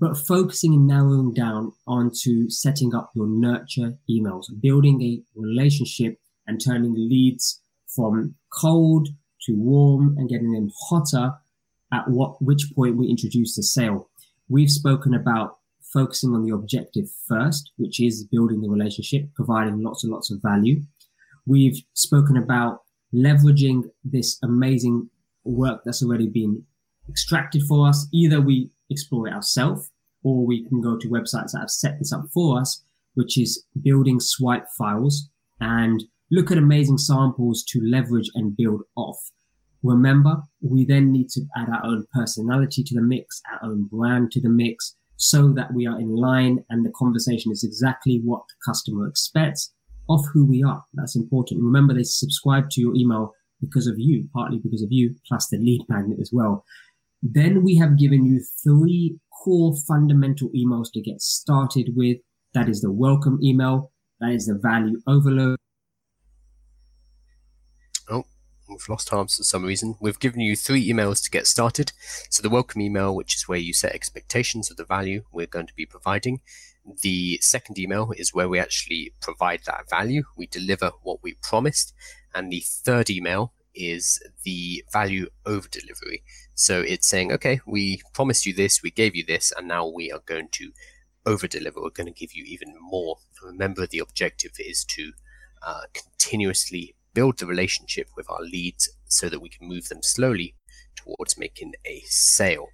but focusing and narrowing down onto setting up your nurture emails, building a relationship and turning leads from cold to warm and getting them hotter, at which point we introduce the sale. We've spoken about focusing on the objective first, which is building the relationship, providing lots and lots of value. We've spoken about leveraging this amazing work that's already been extracted for us. Either we explore it ourselves, or we can go to websites that have set this up for us, which is building swipe files, and look at amazing samples to leverage and build off. Remember, we then need to add our own personality to the mix, our own brand to the mix, so that we are in line and the conversation is exactly what the customer expects of who we are. That's important. Remember, they subscribe to your email because of you, partly because of you, plus the lead magnet as well. Then we have given you three core fundamental emails to get started with. That is the welcome email. That is the value overload. We've lost Harms for some reason. We've given you three emails to get started. So the welcome email, which is where you set expectations of the value we're going to be providing. The second email is where we actually provide that value. We deliver what we promised. And the third email is the value over delivery. So it's saying, okay, we promised you this, we gave you this, and now we are going to over deliver. We're going to give you even more. Remember, the objective is to continuously build the relationship with our leads so that we can move them slowly towards making a sale.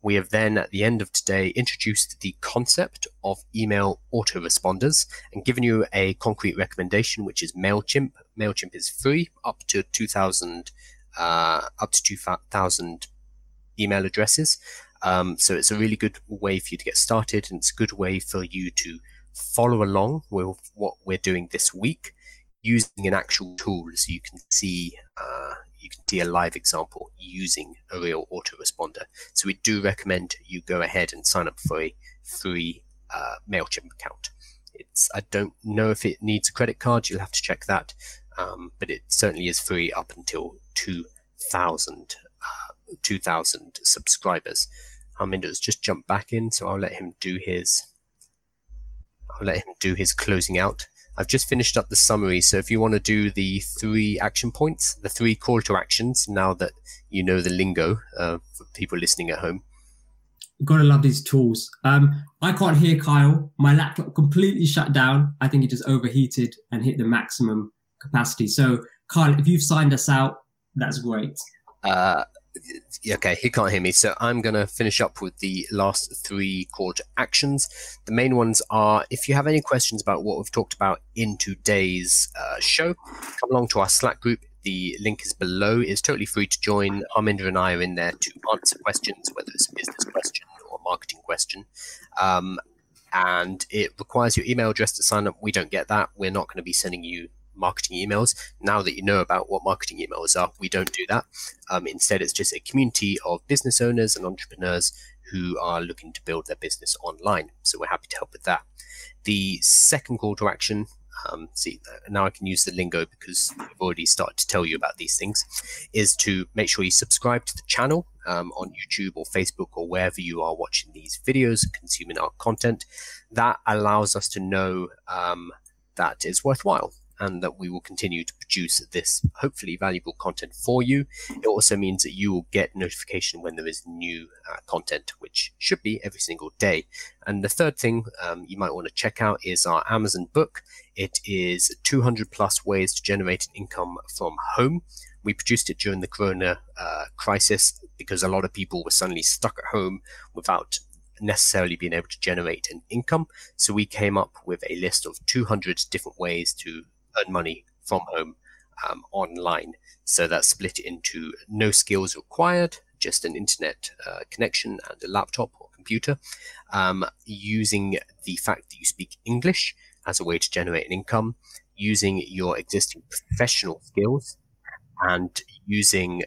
We have then, at the end of today, introduced the concept of email autoresponders and given you a concrete recommendation, which is MailChimp. MailChimp is free up to 2,000 email addresses. So it's a really good way for you to get started, and it's a good way for you to follow along with what we're doing this week, using an actual tool, so you can see a live example using a real autoresponder. So we do recommend you go ahead and sign up for a free MailChimp account. I don't know if it needs a credit card. You'll have to check that, but it certainly is free up until 2,000 subscribers. Harminder's just jumped back in, so I'll let him do his closing out. I've just finished up the summary, so if you want to do the three action points, the three call to actions, now that you know the lingo for people listening at home. Gotta love these tools. I can't hear Kyle. My laptop completely shut down. I think it just overheated and hit the maximum capacity. So, Kyle, if you've signed us out, that's great. Okay, he can't hear me, so I'm going to finish up with the last three call to actions. The main ones are, if you have any questions about what we've talked about in today's show, come along to our Slack group. The link is below. It's totally free to join. Harminder and I are in there to answer questions, whether it's a business question or a marketing question. And it requires your email address to sign up. We don't get that. We're not going to be sending you marketing emails. Now that you know about what marketing emails are, we don't do that. Instead, it's just a community of business owners and entrepreneurs who are looking to build their business online. So we're happy to help with that. The second call to action, see, now I can use the lingo because I've already started to tell you about these things, is to make sure you subscribe to the channel on YouTube or Facebook or wherever you are watching these videos, consuming our content. That allows us to know that it's worthwhile, and that we will continue to produce this hopefully valuable content for you. It also means that you will get notification when there is new content, which should be every single day. And the third thing you might want to check out is our Amazon book. It is 200 plus ways to generate an income from home. We produced it during the corona crisis because a lot of people were suddenly stuck at home without necessarily being able to generate an income. So we came up with a list of 200 different ways to earn money from home online. So that's split into no skills required, just an internet connection and a laptop or computer, using the fact that you speak English as a way to generate an income, using your existing professional skills, and using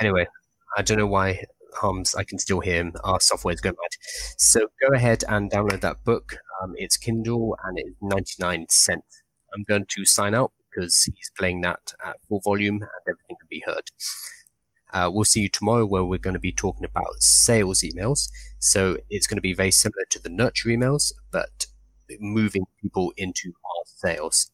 Anyway, I don't know why Harms, I can still hear him. Our software is going mad. So go ahead and download that book. It's Kindle and it's 99 cents. I'm going to sign out because he's playing that at full volume and everything can be heard. We'll see you tomorrow where we're going to be talking about sales emails. So it's going to be very similar to the nurture emails, but moving people into our sales.